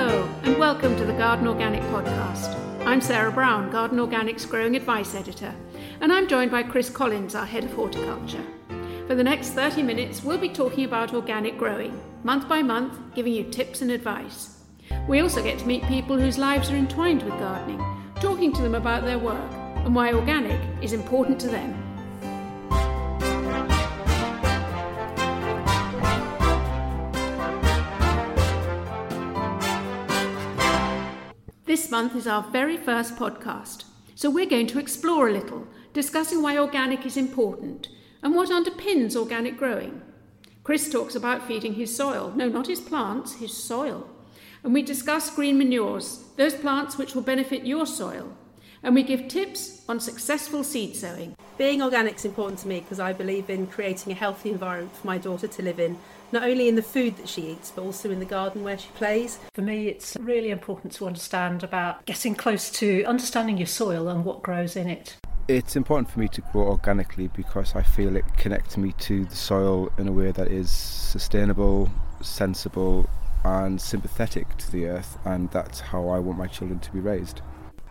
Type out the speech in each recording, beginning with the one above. Hello and welcome to the Garden Organic podcast. I'm Sarah Brown, Garden Organic's Growing Advice Editor, and I'm joined by Chris Collins, our Head of Horticulture. For the next 30 minutes, we'll be talking about organic growing, month by month, giving you tips and advice. We also get to meet people whose lives are entwined with gardening, talking to them about their work and why organic is important to them. This month is our very first podcast, so we're going to explore a little, discussing why organic is important and what underpins organic growing. Chris talks about feeding his soil, no, not his plants, his soil. And we discuss green manures, those plants which will benefit your soil. And we give tips on successful seed sowing. Being organic is important to me because I believe in creating a healthy environment for my daughter to live in. Not only in the food that she eats, but also in the garden where she plays. For me, it's really important to understand about getting close to understanding your soil and what grows in it. It's important for me to grow organically because I feel it connects me to the soil in a way that is sustainable, sensible, and sympathetic to the earth, and that's how I want my children to be raised.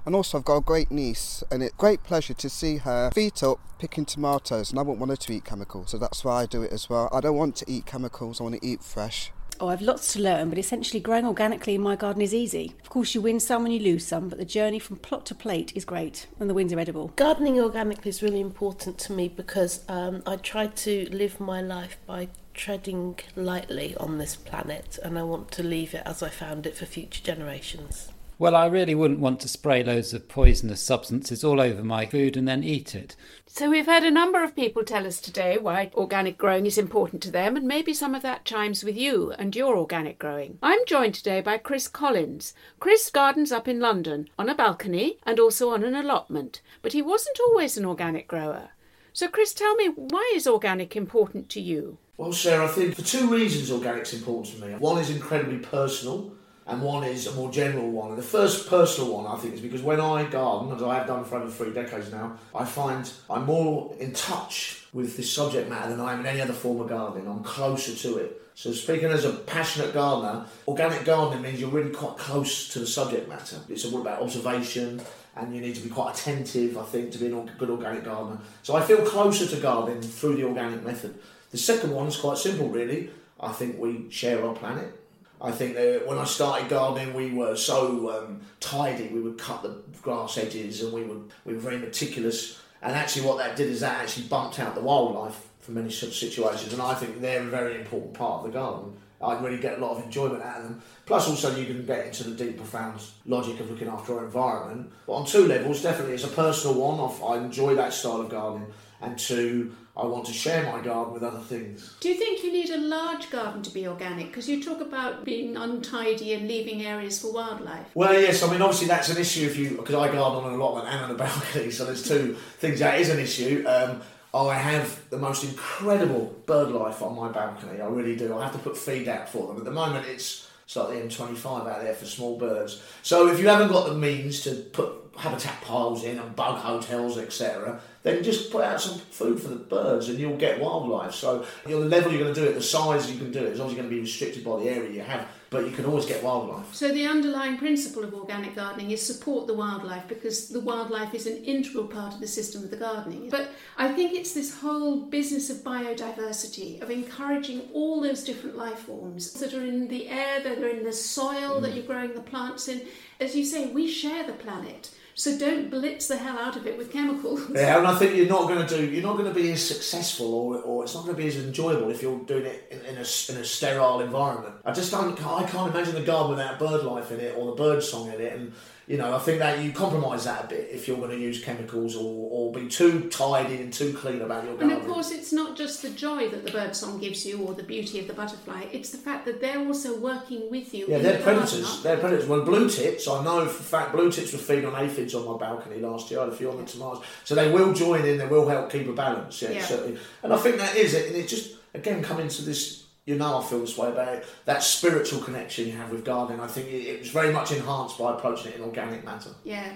And also I've got a great niece, and it's a great pleasure to see her feet up picking tomatoes, and I wouldn't want her to eat chemicals, so that's why I do it as well. I don't want to eat chemicals, I want to eat fresh. Oh, I've lots to learn, but essentially growing organically in my garden is easy. Of course you win some and you lose some, but the journey from plot to plate is great and the wins are edible. Gardening organically is really important to me because I try to live my life by treading lightly on this planet, and I want to leave it as I found it for future generations. Well, I really wouldn't want to spray loads of poisonous substances all over my food and then eat it. So we've had a number of people tell us today why organic growing is important to them, and maybe some of that chimes with you and your organic growing. I'm joined today by Chris Collins. Chris gardens up in London on a balcony and also on an allotment, but he wasn't always an organic grower. So Chris, tell me, why is organic important to you? Well, Sarah, I think for two reasons organic's important to me. One is incredibly personal, and one is a more general one. And the first personal one, I think, is because when I garden, as I have done for over 3 decades now, I find I'm more in touch with this subject matter than I am in any other form of gardening. I'm closer to it. So speaking as a passionate gardener, organic gardening means you're really quite close to the subject matter. It's all about observation, and you need to be quite attentive, I think, to be a good organic gardener. So I feel closer to gardening through the organic method. The second one is quite simple, really. I think we share our planet. I think that when I started gardening, we were so tidy. We would cut the grass edges, and we were very meticulous. And actually what that did is that actually bumped out the wildlife from many such situations. And I think they're a very important part of the garden. I really get a lot of enjoyment out of them. Plus also you can get into the deep, profound logic of looking after our environment. But on two levels, definitely it's a personal one. I enjoy that style of gardening. And two, I want to share my garden with other things. Do you think you need a large garden to be organic? Because you talk about being untidy and leaving areas for wildlife. Well, yes, I mean, obviously that's an issue because I garden on an allotment and on a balcony, so there's two things that is an issue. I have the most incredible bird life on my balcony, I really do. I have to put feed out for them. At the moment, it's like the M25 out there for small birds. So if you haven't got the means to put habitat piles in and bug hotels, etc., then just put out some food for the birds and you'll get wildlife. So the level you're going to do it, the size you can do it, is obviously going to be restricted by the area you have, but you can always get wildlife. So the underlying principle of organic gardening is support the wildlife, because the wildlife is an integral part of the system of the gardening. But I think it's this whole business of biodiversity, of encouraging all those different life forms that are in the air, that are in the soil, that you're growing the plants in. As you say, we share the planet. So don't blitz the hell out of it with chemicals. Yeah, and I think you're not going to be as successful, or it's not going to be as enjoyable if you're doing it in a sterile environment. I can't imagine the garden without bird life in it, or the bird song in it, and I think that you compromise that a bit if you're going to use chemicals or be too tidy and too clean about your garden. And of course, it's not just the joy that the bird song gives you or the beauty of the butterfly; it's the fact that they're also working with you. Yeah, they're predators. They're predators. Well, blue tits, I know for a fact, blue tits would feed on aphids on my balcony last year. I had a few on the tomatoes, so they will join in. They will help keep a balance. Yeah, certainly. And I think that is it. And it just again comes into this You know, I feel this way about it. That spiritual connection you have with gardening, I think it was very much enhanced by approaching it in organic matter. Yeah.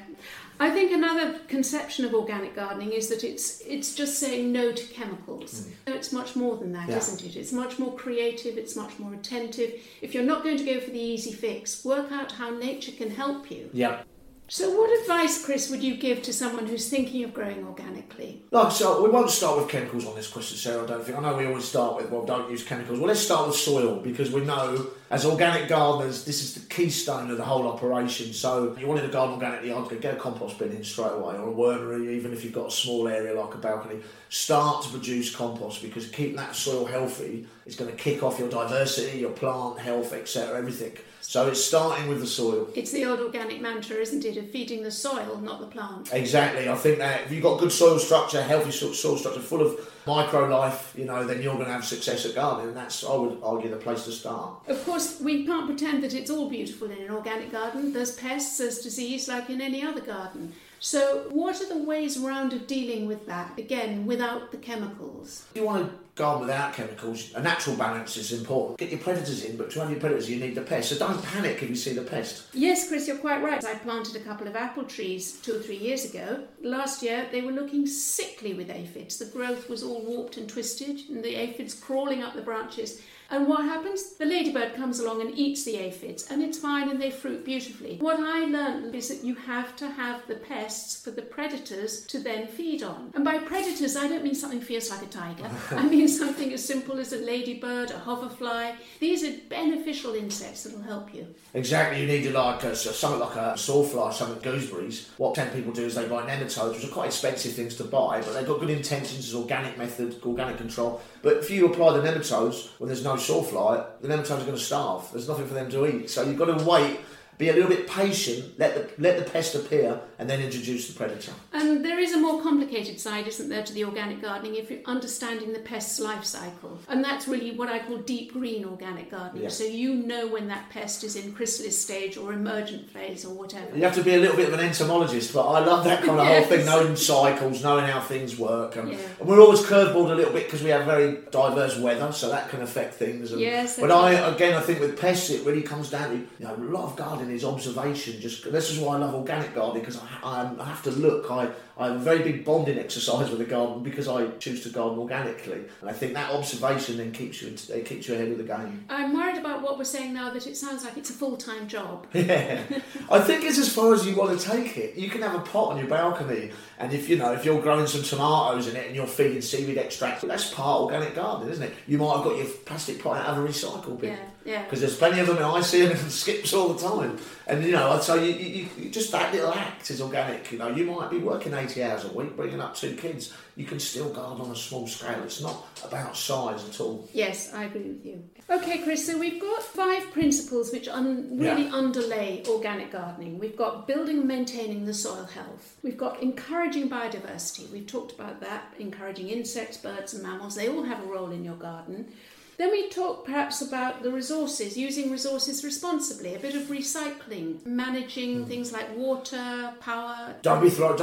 I think another conception of organic gardening is that it's just saying no to chemicals. So it's much more than that, isn't it? It's much more creative, it's much more attentive. If you're not going to go for the easy fix, work out how nature can help you. Yeah. So what advice, Chris, would you give to someone who's thinking of growing organically? Like, so we won't start with chemicals on this question, Sarah, I don't think. I know we always start with, well, don't use chemicals. Well, let's start with soil, because we know, as organic gardeners, this is the keystone of the whole operation. So if you wanted to garden organically, I'd go get a compost bin in straight away, or a wormery, even if you've got a small area like a balcony. Start to produce compost, because keeping that soil healthy is going to kick off your diversity, your plant health, etc., everything. So it's starting with the soil. It's the old organic mantra, isn't it, of feeding the soil, not the plant. Exactly. I think that if you've got good soil structure, healthy soil structure, full of micro-life, you know, then you're going to have success at gardening. And that's, I would argue, the place to start. Of course, we can't pretend that it's all beautiful in an organic garden. There's pests, there's disease, like in any other garden. So what are the ways round of dealing with that, again, without the chemicals? You want to garden without chemicals. A natural balance is important. Get your predators in, but to have your predators you need the pest. So don't panic if you see the pest. Yes, Chris, you're quite right. I planted a couple of apple trees 2 or 3 years ago. Last year they were looking sickly with aphids. The growth was all warped and twisted and the aphids crawling up the branches. And what happens? The ladybird comes along and eats the aphids, and it's fine, and they fruit beautifully. What I learned is that you have to have the pests for the predators to then feed on. And by predators, I don't mean something fierce like a tiger. I mean something as simple as a ladybird, a hoverfly. These are beneficial insects that will help you. Exactly. You need like something like a sawfly, something gooseberries. What 10 people do is they buy nematodes, which are quite expensive things to buy, but they've got good intentions as organic method, organic control. But if you apply the nematodes when there's no sawfly, the nematodes are going to starve. There's nothing for them to eat, so you've got to wait, be a little bit patient, let the pest appear and then introduce the predator. And there is a more complicated side, isn't there, to the organic gardening, if you're understanding the pest's life cycle, and that's really what I call deep green organic gardening. So you know when that pest is in chrysalis stage or emergent phase or whatever. You have to be a little bit of an entomologist, but I love that kind of whole thing, knowing cycles, knowing how things work, and we're always curveballed a little bit because we have very diverse weather, so that can affect things. And but I think with pests it really comes down to, you know, a lot of gardening is observation. Just this is why I love organic gardening, because I have to look. I have a very big bonding exercise with the garden because I choose to garden organically, and I think that observation then keeps you ahead of the game. I'm worried about what we're saying now, that it sounds like it's a full-time job. Yeah, I think it's as far as you want to take it. You can have a pot on your balcony, and if you're growing some tomatoes in it and you're feeding seaweed extract, that's part organic gardening, isn't it? You might have got your plastic pot out of a recycle bin. Yeah. Because there's plenty of them, and I see them in skips all the time. And so you just that little act is organic. You might be working 80 hours a week, bringing up 2 kids. You can still garden on a small scale. It's not about size at all. Yes, I agree with you. Okay, Chris. So we've got 5 principles which really underlay organic gardening. We've got building and maintaining the soil health. We've got encouraging biodiversity. We've talked about that. Encouraging insects, birds, and mammals. They all have a role in your garden. Then we talk perhaps about the resources, using resources responsibly, a bit of recycling, managing things like water, power. Don't be so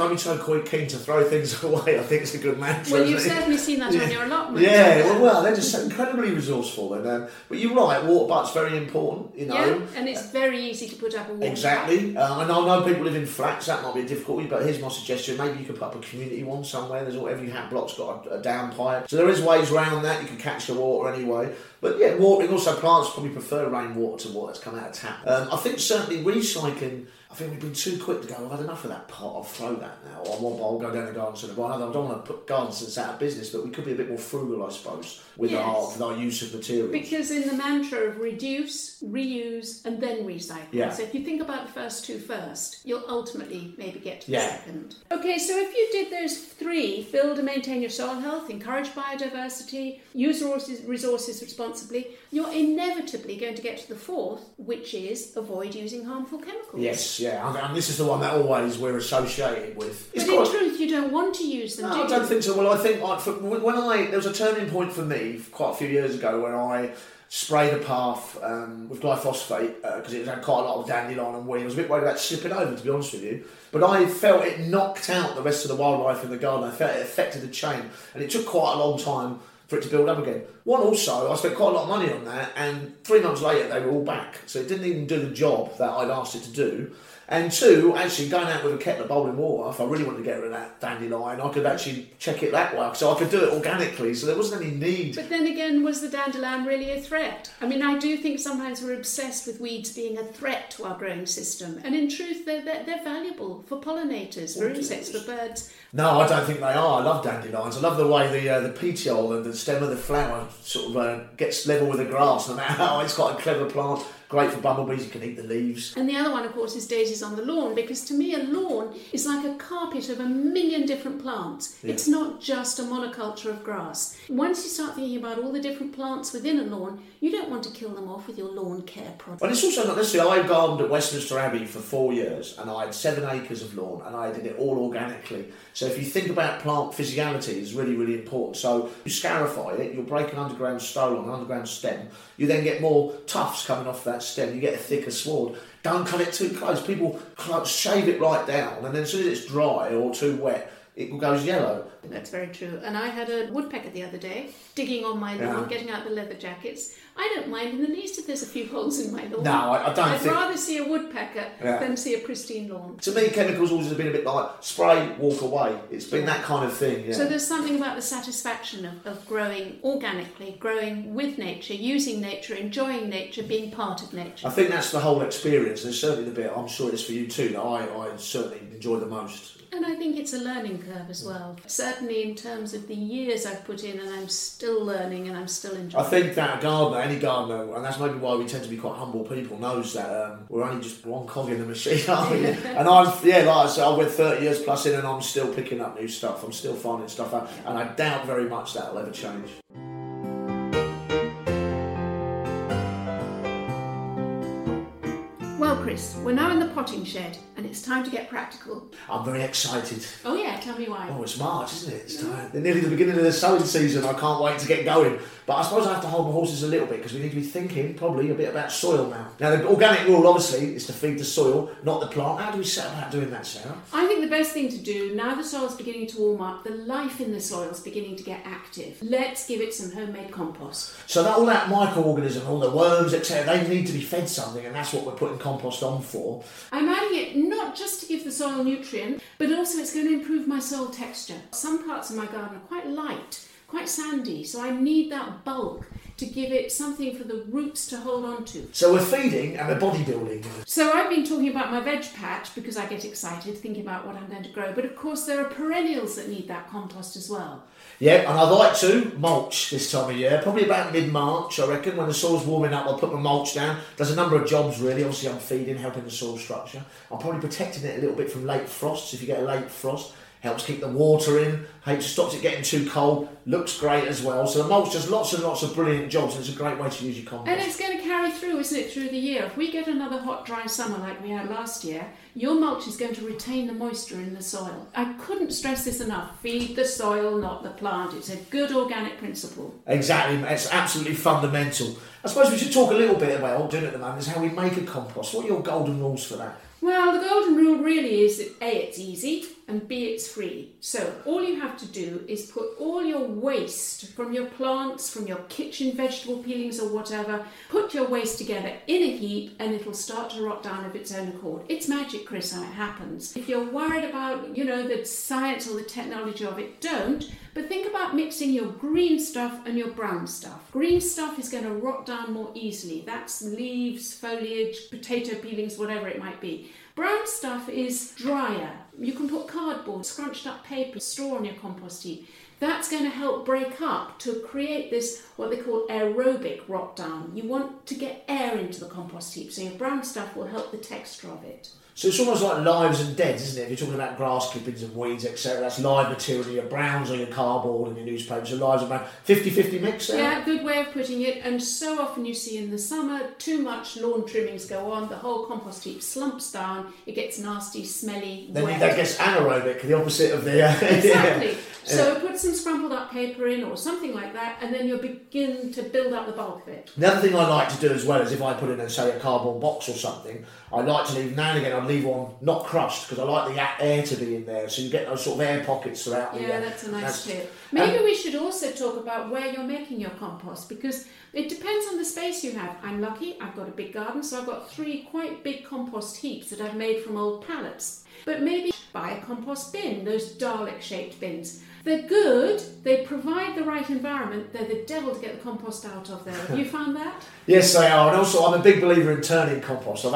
keen to throw things away. I think it's a good mantra. Well, you've certainly seen that on your allotment. Yeah, well, they're just so incredibly resourceful. And, but you're right, water butt's very important, Yeah, and it's very easy to put up a water butt. Exactly. And I know people live in flats, that might be a difficulty, but here's my suggestion. Maybe you could put up a community one somewhere. Every hat block's got a downpipe. So there is ways around that. You can catch the water anyway. But yeah, watering, also plants probably prefer rainwater to water that's come out of tap. I think certainly recycling, I think we've been too quick to go, I've had enough of that pot, I'll throw that now. Or I'll go down the garden centre. Well, I don't want to put garden centres out of business, but we could be a bit more frugal, I suppose, with our use of materials. Because in the mantra of reduce, reuse and then recycle. Yeah. So if you think about the first 2 first, you'll ultimately maybe get to the second. Okay, so if you did those 3, build and maintain your soil health, encourage biodiversity, use resources responsibly, you're inevitably going to get to the 4th, which is avoid using harmful chemicals. Yes. Yeah, and this is the one that always we're associated with. But in truth, you don't want to use them, do you? I don't think so. Well, I think there was a turning point for me quite a few years ago where I sprayed a path with glyphosate because it had quite a lot of dandelion and weed. I was a bit worried about slipping over, to be honest with you. But I felt it knocked out the rest of the wildlife in the garden. I felt it affected the chain, and it took quite a long time for it to build up again. One also, I spent quite a lot of money on that, and 3 months later they were all back, so it didn't even do the job that I'd asked it to do. And two, actually going out with a kettle of boiling water, if I really wanted to get rid of that dandelion, I could actually check it that way, so I could do it organically, so there wasn't any need. But then again, was the dandelion really a threat? I mean, I do think sometimes we're obsessed with weeds being a threat to our growing system, and in truth, they're valuable for pollinators, for insects, for birds. No, I don't think they are. I love dandelions. I love the way the petiole and the stem of the flower sort of gets level with the grass, no matter how. It's quite a clever plant. Great for bumblebees, you can eat the leaves. And the other one, of course, is daisies on the lawn, because to me a lawn is like a carpet of 1 million different plants. Yeah. It's not just a monoculture of grass. Once you start thinking about all the different plants within a lawn, you don't want to kill them off with your lawn care product. But it's also not necessarily, I gardened at Westminster Abbey for 4 years and I had 7 acres of lawn and I did it all organically. So if you think about plant physicality, it's really, really important. So you scarify it, you'll break an underground stole on an underground stem, you then get more tufts coming off that stem, you get a thicker sward. Don't cut it too close. People shave it right down, and then as soon as it's dry or too wet, it goes yellow. That's very true. And I had a woodpecker the other day digging on my lawn, getting out the leather jackets. I don't mind in the least if there's a few holes in my lawn. No, I don't. I'd rather see a woodpecker than see a pristine lawn. To me, chemicals always have been a bit like spray, walk away. It's been that kind of thing. Yeah. So there's something about the satisfaction of growing organically, growing with nature, using nature, enjoying nature, being part of nature. I think that's the whole experience. There's certainly the bit, I'm sure it's for you too, that I certainly enjoy the most. And I think it's a learning curve as well. Certainly in terms of the years I've put in, and I'm still learning and I'm still enjoying it. I think that a gardener, any gardener, and that's maybe why we tend to be quite humble people, knows that we're only just one cog in the machine, aren't we? And like I said, I went 30 years plus in and I'm still picking up new stuff. I'm still finding stuff out. And I doubt very much that'll ever change. Chris, we're now in the potting shed and it's time to get practical. I'm very excited. Oh yeah, tell me why. Oh, it's March, isn't it? It's nearly the beginning of the sowing season. I can't wait to get going. But I suppose I have to hold my horses a little bit because we need to be thinking probably a bit about soil now. Now the organic rule obviously is to feed the soil, not the plant. How do we set about doing that, Sarah? I think the best thing to do, now the soil's beginning to warm up, the life in the soil's beginning to get active. Let's give it some homemade compost. So that all that microorganism, all the worms, etc., they need to be fed something, and that's what we're putting compost on for. I'm adding it not just to give the soil nutrient, but also it's going to improve my soil texture. Some parts of my garden are quite light, quite sandy, so I need that bulk to give it something for the roots to hold on to. So we're feeding and we're bodybuilding. So I've been talking about my veg patch because I get excited thinking about what I'm going to grow, but of course there are perennials that need that compost as well. Yeah, and I'd like to mulch this time of year, probably about mid-March, I reckon. When the soil's warming up, I'll put my mulch down. There's a number of jobs, really. Obviously, I'm feeding, helping the soil structure. I'm probably protecting it a little bit from late frosts. If you get a late frost, helps keep the water in, stops it getting too cold, looks great as well. So the mulch does lots and lots of brilliant jobs, and it's a great way to use your compost. And it's going to carry through, isn't it, through the year. If we get another hot, dry summer like we had last year, your mulch is going to retain the moisture in the soil. I couldn't stress this enough. Feed the soil, not the plant. It's a good organic principle. Exactly. It's absolutely fundamental. I suppose we should talk a little bit about what we're doing at the moment is how we make a compost. What are your golden rules for that? Well, the golden rule really is that A, it's easy, and B, it's free. So all you have to do is put all your waste from your plants, from your kitchen vegetable peelings or whatever, put your waste together in a heap and it'll start to rot down of its own accord. It's magic, Chris, how it happens. If you're worried about, the science or the technology of it, don't. But think about mixing your green stuff and your brown stuff. Green stuff is going to rot down more easily. That's leaves, foliage, potato peelings, whatever it might be. Brown stuff is drier. You can put cardboard, scrunched up paper, straw on your compost heap. That's going to help break up to create this, what they call aerobic rot down. You want to get air into the compost heap, so your brown stuff will help the texture of it. So it's almost like lives and deads, isn't it? If you're talking about grass clippings and weeds, etc., that's live material. Your browns or your cardboard and your newspapers, your lives and browns. 50-50 mix there. Yeah, good way of putting it. And so often you see in the summer, too much lawn trimmings go on, the whole compost heap slumps down, it gets nasty, smelly, wet. Then that gets anaerobic, the opposite of the... Exactly. Yeah. So put some some scrambled up paper in or something like that, and then you'll begin to build up the bulk of it. The other thing I like to do as well is if I put in, say, a cardboard box or something, I like to leave, now and again, I leave one not crushed, because I like the air to be in there, so you get those sort of air pockets throughout the... Yeah, that's a nice tip. Maybe we should also talk about where you're making your compost, because it depends on the space you have. I'm lucky, I've got a big garden, so I've got 3 quite big compost heaps that I've made from old pallets. But maybe buy a compost bin, those Dalek-shaped bins. They're good, they provide the right environment, they're the devil to get the compost out of there. Have you found that? Yes, they are, and also I'm a big believer in turning compost. I've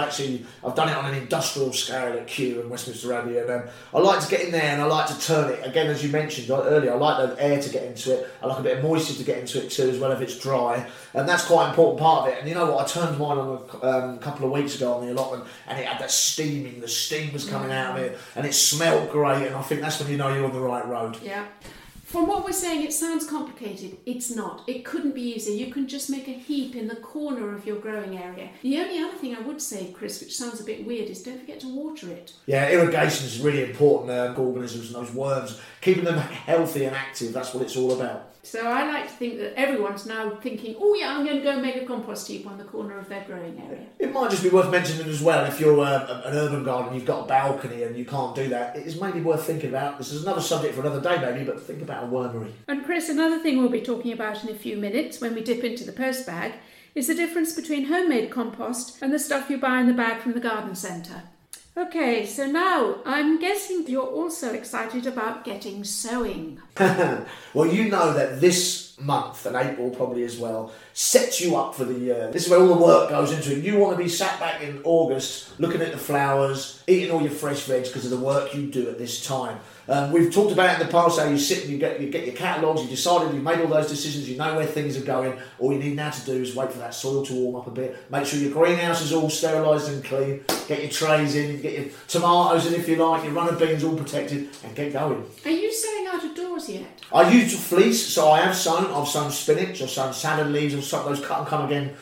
done it on an industrial scale at Kew and Westminster Abbey, and I like to get in there and I like to turn it. Again, as you mentioned earlier, I like the air to get into it, I like a bit of moisture to get into it too, as well if it's dry, and that's quite an important part of it. And you know what, I turned mine on a couple of weeks ago on the allotment, and it had that steaming, the steam was coming out of it, and it smelled great, and I think that's when you know you're on the right road. Yeah. From what we're saying, it sounds complicated. It's not. It couldn't be easy. You can just make a heap in the corner of your growing area. The only other thing I would say, Chris, which sounds a bit weird, is don't forget to water it. Yeah, irrigation is really important. Organisms and those worms, keeping them healthy and active, that's what it's all about. So I like to think that everyone's now thinking, oh yeah, I'm going to go and make a compost heap on the corner of their growing area. It might just be worth mentioning as well, if you're an urban garden, you've got a balcony and you can't do that, it is maybe worth thinking about. This is another subject for another day maybe, but think about a wormery. And Chris, another thing we'll be talking about in a few minutes when we dip into the post bag is the difference between homemade compost and the stuff you buy in the bag from the garden centre. Okay, so now I'm guessing you're also excited about getting sewing. Well, you know that this month, and April probably as well, sets you up for the year. This is where all the work goes into it. You want to be sat back in August, looking at the flowers, eating all your fresh veg because of the work you do at this time. We've talked about it in the past, how you sit and you get your catalogues, you decided, you've made all those decisions, you know where things are going. All you need now to do is wait for that soil to warm up a bit, make sure your greenhouse is all sterilised and clean, get your trays in, get your tomatoes in if you like, your runner beans all protected, and get going. Are you sewing out of doors yet? I used fleece, so I have sewn. I've sewn spinach, I've sewn salad leaves, I've sewn those cut and come again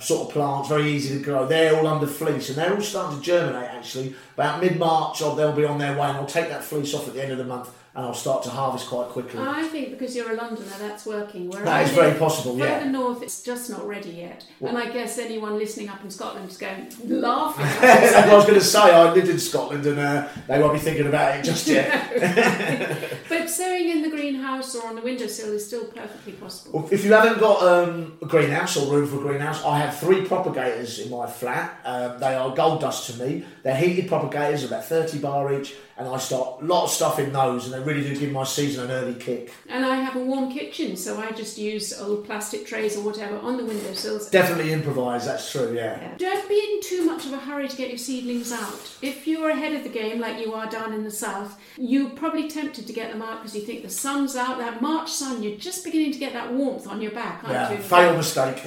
sort of plants, very easy to grow. They're all under fleece and they're all starting to germinate actually. About mid-March they'll be on their way, and I'll take that fleece off at the end of the month and I'll start to harvest quite quickly. I think because you're a Londoner that's working. That is very possible, yeah. Further north it's just not ready yet. Well, and I guess anyone listening up in Scotland is going laughing. That's what I was going to say. I lived in Scotland and they won't be thinking about it just yet. But sowing in the greenhouse or on the windowsill is still perfectly possible. Well, if you haven't got a greenhouse or room for a greenhouse, I have 3 propagators in my flat. They are gold dust to me. They're heated propagators, about 30 bar each, and I start a lot of stuff in those, and they really do give my season an early kick. And I have a warm kitchen, so I just use old plastic trays or whatever on the windowsills. Definitely improvise, that's true, yeah. Don't be in too much of a hurry to get your seedlings out. If you're ahead of the game, like you are down in the south, you're probably tempted to get them out because you think the sun's out, that March sun, you're just beginning to get that warmth on your back, aren't you? Fail mistake.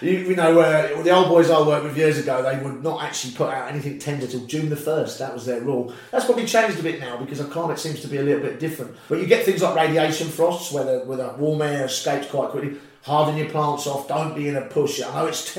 You know, the old boys I worked with years ago, they would not actually put out anything tender till June the 1st, that was their rule. That's probably changed a bit now because our climate seems to be a little bit different. But you get things like radiation frosts where the warm air escapes quite quickly. Harden your plants off, don't be in a push. I know it's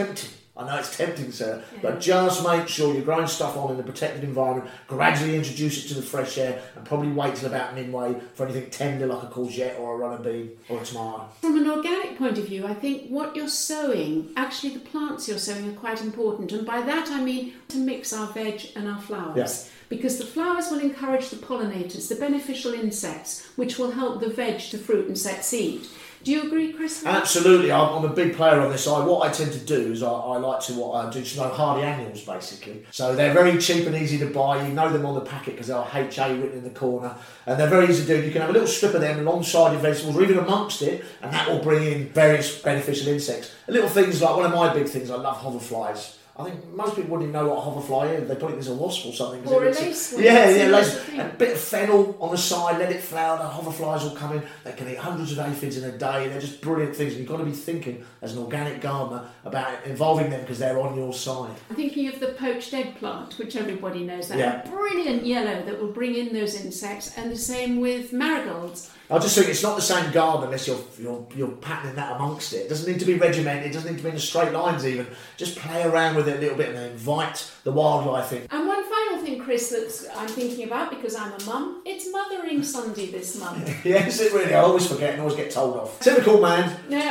tempting, sir, yeah. But just make sure you're growing stuff on in a protected environment, gradually introduce it to the fresh air, and probably wait till about midway for anything tender like a courgette or a runner bean or a tomato. From an organic point of view, I think what you're sowing, actually the plants you're sowing are quite important, and by that I mean to mix our veg and our flowers. Yeah. Because the flowers will encourage the pollinators, the beneficial insects, which will help the veg to fruit and set seed. Do you agree, Chris? Absolutely. I'm a big player on this. What I tend to do is I do hardy annuals, basically. So they're very cheap and easy to buy. You know them on the packet because they're HA written in the corner. And they're very easy to do. You can have a little strip of them alongside your vegetables or even amongst it, and that will bring in various beneficial insects. Little things like, one of my big things, I love hoverflies. I think most people wouldn't even know what a hoverfly is. They probably think it's a wasp or something. Or a lacewing. Yeah, lacewing. A bit of fennel on the side, let it flower, the hoverflies will come in. They can eat hundreds of aphids in a day. They're just brilliant things. And you've got to be thinking, as an organic gardener, about involving them because they're on your side. I'm thinking of the poached eggplant, which everybody knows. That brilliant yellow that will bring in those insects. And the same with marigolds. I just think it's not the same garden unless you're patterning that amongst it. It doesn't need to be regimented, it doesn't need to be in straight lines even. Just play around with it a little bit and invite the wildlife in. And one final other thing, Chris, that I'm thinking about, because I'm a mum, it's Mothering Sunday this month. Yes, it really, I always forget and always get told off. Typical man. No, I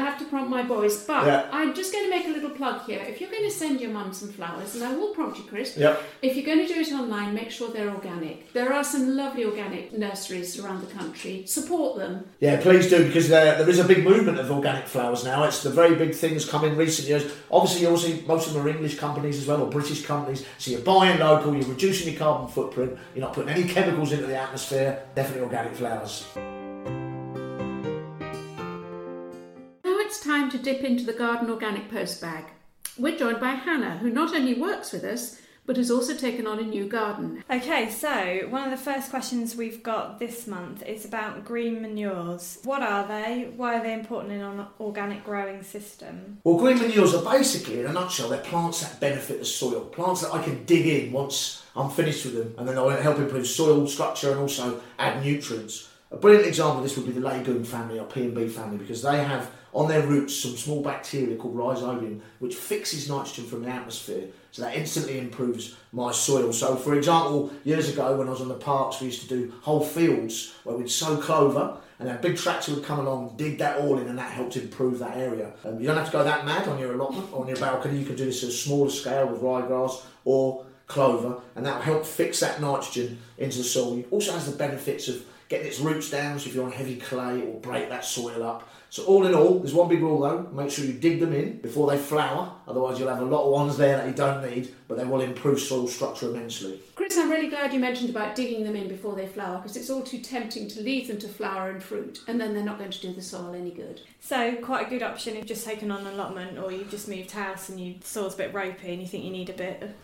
have to prompt my boys. But yeah. I'm just going to make a little plug here. If you're going to send your mum some flowers, and I will prompt you, Chris, yep. If you're going to do it online, make sure they're organic. There are some lovely organic nurseries around the country. Support them. Yeah, please do, because there is a big movement of organic flowers now. It's the very big thing that's come in recent years. Obviously, you'll see most of them are English companies as well, or British companies. So you're buying local, you're reducing your carbon footprint, you're not putting any chemicals into the atmosphere. Definitely organic flowers. Now it's time to dip into the Garden Organic post bag. We're joined by Hannah, who not only works with us, but has also taken on a new garden. Okay, so one of the first questions we've got this month is about green manures. What are they? Why are they important in an organic growing system? Well, green manures are basically, in a nutshell, they're plants that benefit the soil, plants that I can dig in once I'm finished with them, and then I'll help improve soil structure and also add nutrients. A brilliant example of this would be the legume family, or P&B family, because they have on their roots some small bacteria called rhizobium, which fixes nitrogen from the atmosphere, so that instantly improves my soil. So for example, years ago when I was on the parks, we used to do whole fields where we'd sow clover, and a big tractor would come along, dig that all in, and that helped improve that area. You don't have to go that mad on your allotment or on your balcony. You can do this at a smaller scale with ryegrass or clover, and that will help fix that nitrogen into the soil. It also has the benefits of getting its roots down, so if you're on heavy clay, it will break that soil up. So all in all, there's one big rule though, make sure you dig them in before they flower, otherwise you'll have a lot of ones there that you don't need, but they will improve soil structure immensely. Chris, I'm really glad you mentioned about digging them in before they flower, because it's all too tempting to leave them to flower and fruit, and then they're not going to do the soil any good. So quite a good option if you've just taken on an allotment, or you've just moved house and your soil's a bit ropey and you think you need a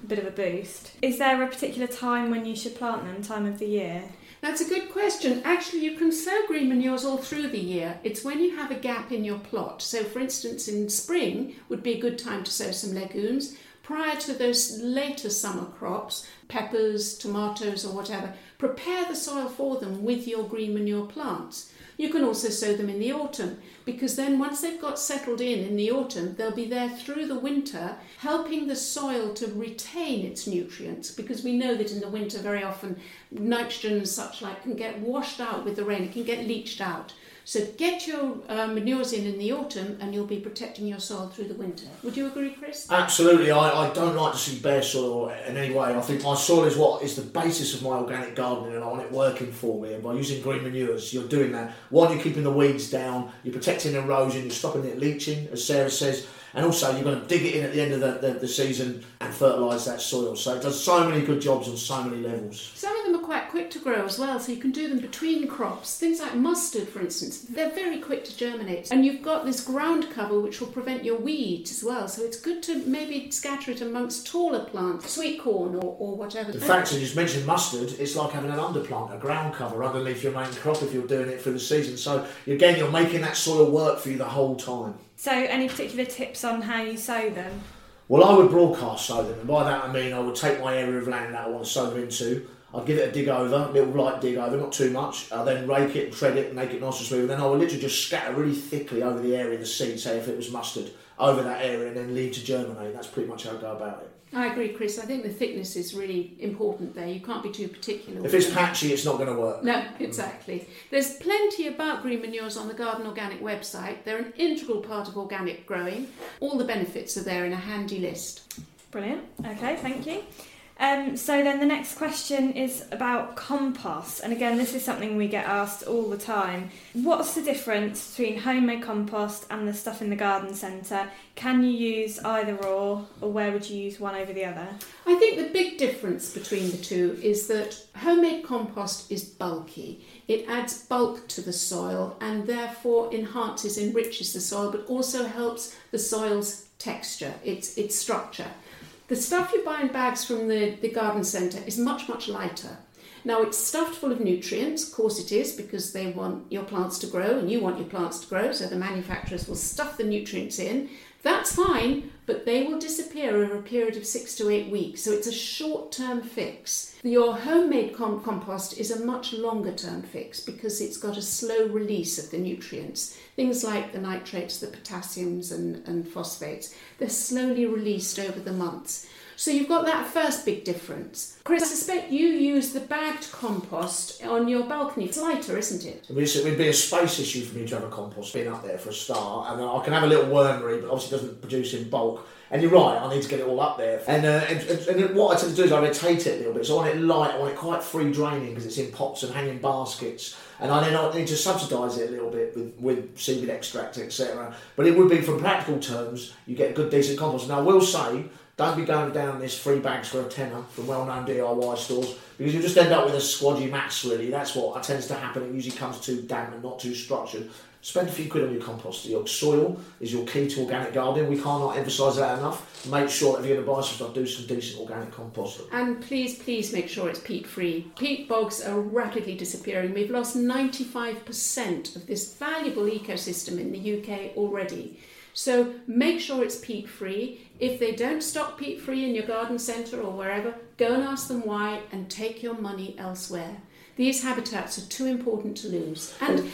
bit of a boost. Is there a particular time when you should plant them, time of the year? That's a good question. Actually, you can sow green manures all through the year. It's when you have a gap in your plot. So, for instance, in spring would be a good time to sow some legumes. Prior to those later summer crops, peppers, tomatoes or whatever, prepare the soil for them with your green manure plants. You can also sow them in the autumn, because then once they've got settled in the autumn, they'll be there through the winter, helping the soil to retain its nutrients, because we know that in the winter very often nitrogen and such like can get washed out with the rain, it can get leached out. So get your manures in the autumn, and you'll be protecting your soil through the winter. Would you agree, Chris? Absolutely. I don't like to see bare soil in any way. I think my soil is what is the basis of my organic gardening, and I want it working for me. And by using green manures, you're doing that. One, you're keeping the weeds down, you're protecting erosion, you're stopping it leaching, as Sarah says, and also you're going to dig it in at the end of the season and fertilise that soil. So it does so many good jobs on so many levels. Some of them are quite quick to grow as well, so you can do them between crops. Things like mustard, for instance, they're very quick to germinate. And you've got this ground cover which will prevent your weeds as well, so it's good to maybe scatter it amongst taller plants, sweet corn or whatever. In fact, I just mentioned mustard, it's like having an underplant, a ground cover underneath your main crop if you're doing it through the season. So again, you're making that soil work for you the whole time. So any particular tips on how you sow them? Well, I would broadcast sow them, and by that I mean I would take my area of land that I want to sow them into, I'd give it a dig over, a little light dig over, not too much, I'll then rake it and tread it and make it nice and smooth, and then I would literally just scatter really thickly over the area of the seed, say if it was mustard, over that area and then leave to germinate. That's pretty much how I go about it. I agree, Chris. I think the thickness is really important there. You can't be too particular. If it's patchy, it's not going to work. No, exactly. There's plenty about green manures on the Garden Organic website. They're an integral part of organic growing. All the benefits are there in a handy list. Brilliant. Okay, thank you. So then the next question is about compost, and again this is something we get asked all the time. What's the difference between homemade compost and the stuff in the garden centre? Can you use either or where would you use one over the other? I think the big difference between the two is that homemade compost is bulky. It adds bulk to the soil and therefore enhances, enriches the soil, but also helps the soil's texture, its structure. The stuff you buy in bags from the garden centre is much, much lighter. Now, it's stuffed full of nutrients, of course it is, because they want your plants to grow and you want your plants to grow, so the manufacturers will stuff the nutrients in. That's fine, but they will disappear over a period of 6 to 8 weeks, so it's a short-term fix. Your homemade compost is a much longer-term fix because it's got a slow release of the nutrients. Things like the nitrates, the potassiums and phosphates, they're slowly released over the months. So you've got that first big difference. Chris, I suspect you use the bagged compost on your balcony. It's lighter, isn't it? It would be a space issue for me to have a compost bin up there for a start. And I can have a little wormery, but obviously it doesn't produce in bulk. And you're right, I need to get it all up there. And what I tend to do is I rotate it a little bit. So I want it light, I want it quite free draining because it's in pots and hanging baskets. And I need to subsidise it a little bit with seaweed extract, etc. But it would be, from practical terms, you get good, decent compost. And I will say, don't be going down this free bags for a tenner from well-known DIY stores, because you'll just end up with a squadgy mess, really. That's what tends to happen. It usually comes too damp and not too structured. Spend a few quid on your compost. Your soil is your key to organic gardening. We cannot emphasise that enough. Make sure that if you're going to buy some stuff, do some decent organic compost. And please, please make sure it's peat-free. Peat bogs are rapidly disappearing. We've lost 95% of this valuable ecosystem in the UK already. So make sure it's peat-free. If they don't stock peat-free in your garden centre or wherever, go and ask them why and take your money elsewhere. These habitats are too important to lose. And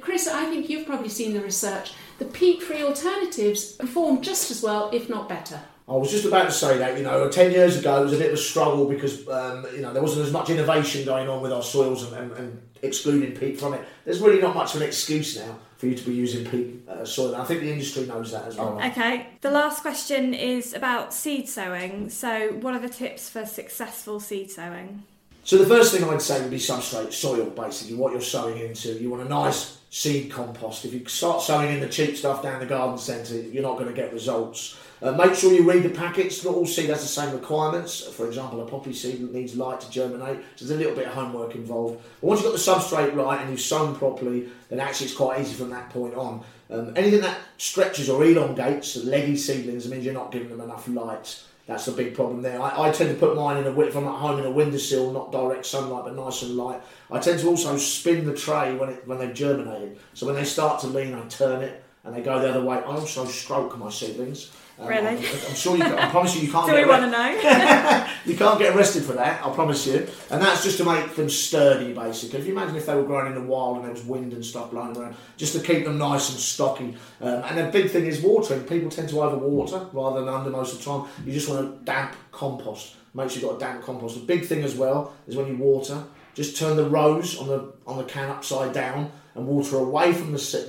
Chris, I think you've probably seen the research. The peat-free alternatives perform just as well, if not better. I was just about to say that, 10 years ago it was a bit of a struggle because, there wasn't as much innovation going on with our soils and excluding peat from it. There's really not much of an excuse now for you to be using peat soil. I think the industry knows that as well. Okay, the last question is about seed sowing. So what are the tips for successful seed sowing? So the first thing I'd say would be substrate, soil, basically, what you're sowing into. You want a nice seed compost. If you start sowing in the cheap stuff down the garden centre, you're not going to get results. Make sure you read the packets. Not all seed has the same requirements. For example, a poppy seed needs light to germinate, so there's a little bit of homework involved. But once you've got the substrate right and you've sown properly, then actually it's quite easy from that point on. Anything that stretches or elongates, leggy seedlings, means you're not giving them enough light. That's the big problem there. I tend to put mine if I'm at home in a windowsill, not direct sunlight, but nice and light. I tend to also spin the tray when they've germinated. So when they start to lean, I turn it and they go the other way. I also stroke my seedlings. Really? I'm sure I promise you can't. Do we want to know? You can't get arrested for that, I promise you. And that's just to make them sturdy, basically. If you imagine if they were growing in the wild and there was wind and stuff blowing around, just to keep them nice and stocky. And the big thing is watering. People tend to overwater rather than under most of the time. You just want a damp compost. Make sure you've got a damp compost. The big thing as well is when you water, just turn the rows on the can upside down and water away from the seeds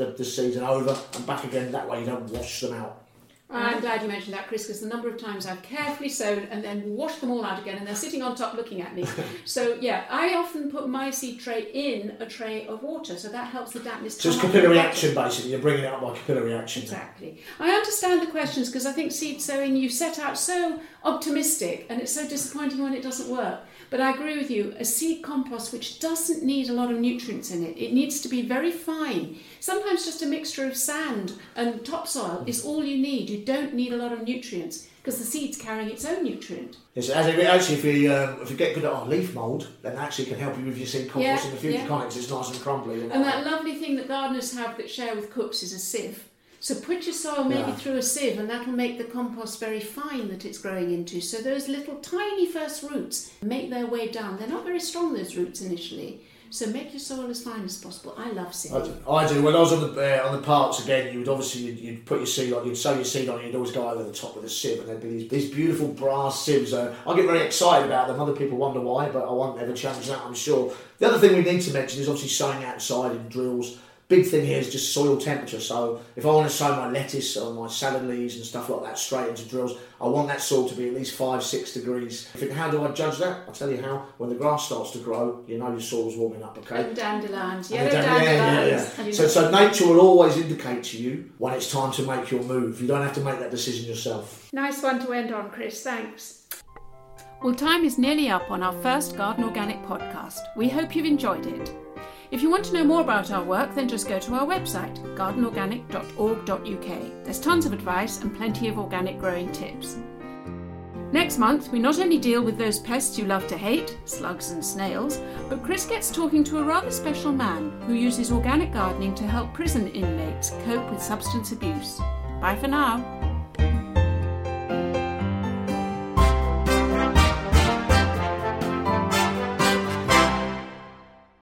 and over and back again. That way you don't wash them out. I'm glad you mentioned that, Chris, because the number of times I've carefully sown and then washed them all out again and they're sitting on top looking at me. So, yeah, I often put my seed tray in a tray of water, so that helps the dampness. So it's capillary action, basically. You're bringing it up by capillary action. Exactly. I understand the questions because I think seed sowing, you set out so optimistic and it's so disappointing when it doesn't work. But I agree with you, a seed compost which doesn't need a lot of nutrients in it, it needs to be very fine. Sometimes just a mixture of sand and topsoil is all you need. You don't need a lot of nutrients because the seed's carrying its own nutrient. Yes, actually, if you get good at leaf mould, then that actually can help you with your seed compost in the future, can't it? Because it's nice and crumbly. And that lovely thing that gardeners have that share with cooks is a sieve. So put your soil maybe through a sieve and that'll make the compost very fine that it's growing into. So those little tiny first roots make their way down. They're not very strong, those roots, initially. So make your soil as fine as possible. I love seeding. I do. When I was on the parks again, you would obviously you'd put your seed on, you'd sow your seed on, you'd always go over the top with a sieve, and there'd be these beautiful brass sieves. I get very excited about them. Other people wonder why, but I won't ever challenge that, I'm sure. The other thing we need to mention is obviously sowing outside in drills. Big thing here is just soil temperature. So if I want to sow my lettuce or my salad leaves and stuff like that straight into drills, I want that soil to be at least 5-6 degrees. I think, how do I judge that? I'll tell you how. When the grass starts to grow, you know your soil's warming up, okay? And dandelions, yellow dandelions. Yeah. So nature will always indicate to you when it's time to make your move. You don't have to make that decision yourself. Nice one to end on, Chris. Thanks. Well, time is nearly up on our first Garden Organic podcast. We hope you've enjoyed it. If you want to know more about our work, then just go to our website, gardenorganic.org.uk. There's tons of advice and plenty of organic growing tips. Next month, we not only deal with those pests you love to hate, slugs and snails, but Chris gets talking to a rather special man who uses organic gardening to help prison inmates cope with substance abuse. Bye for now.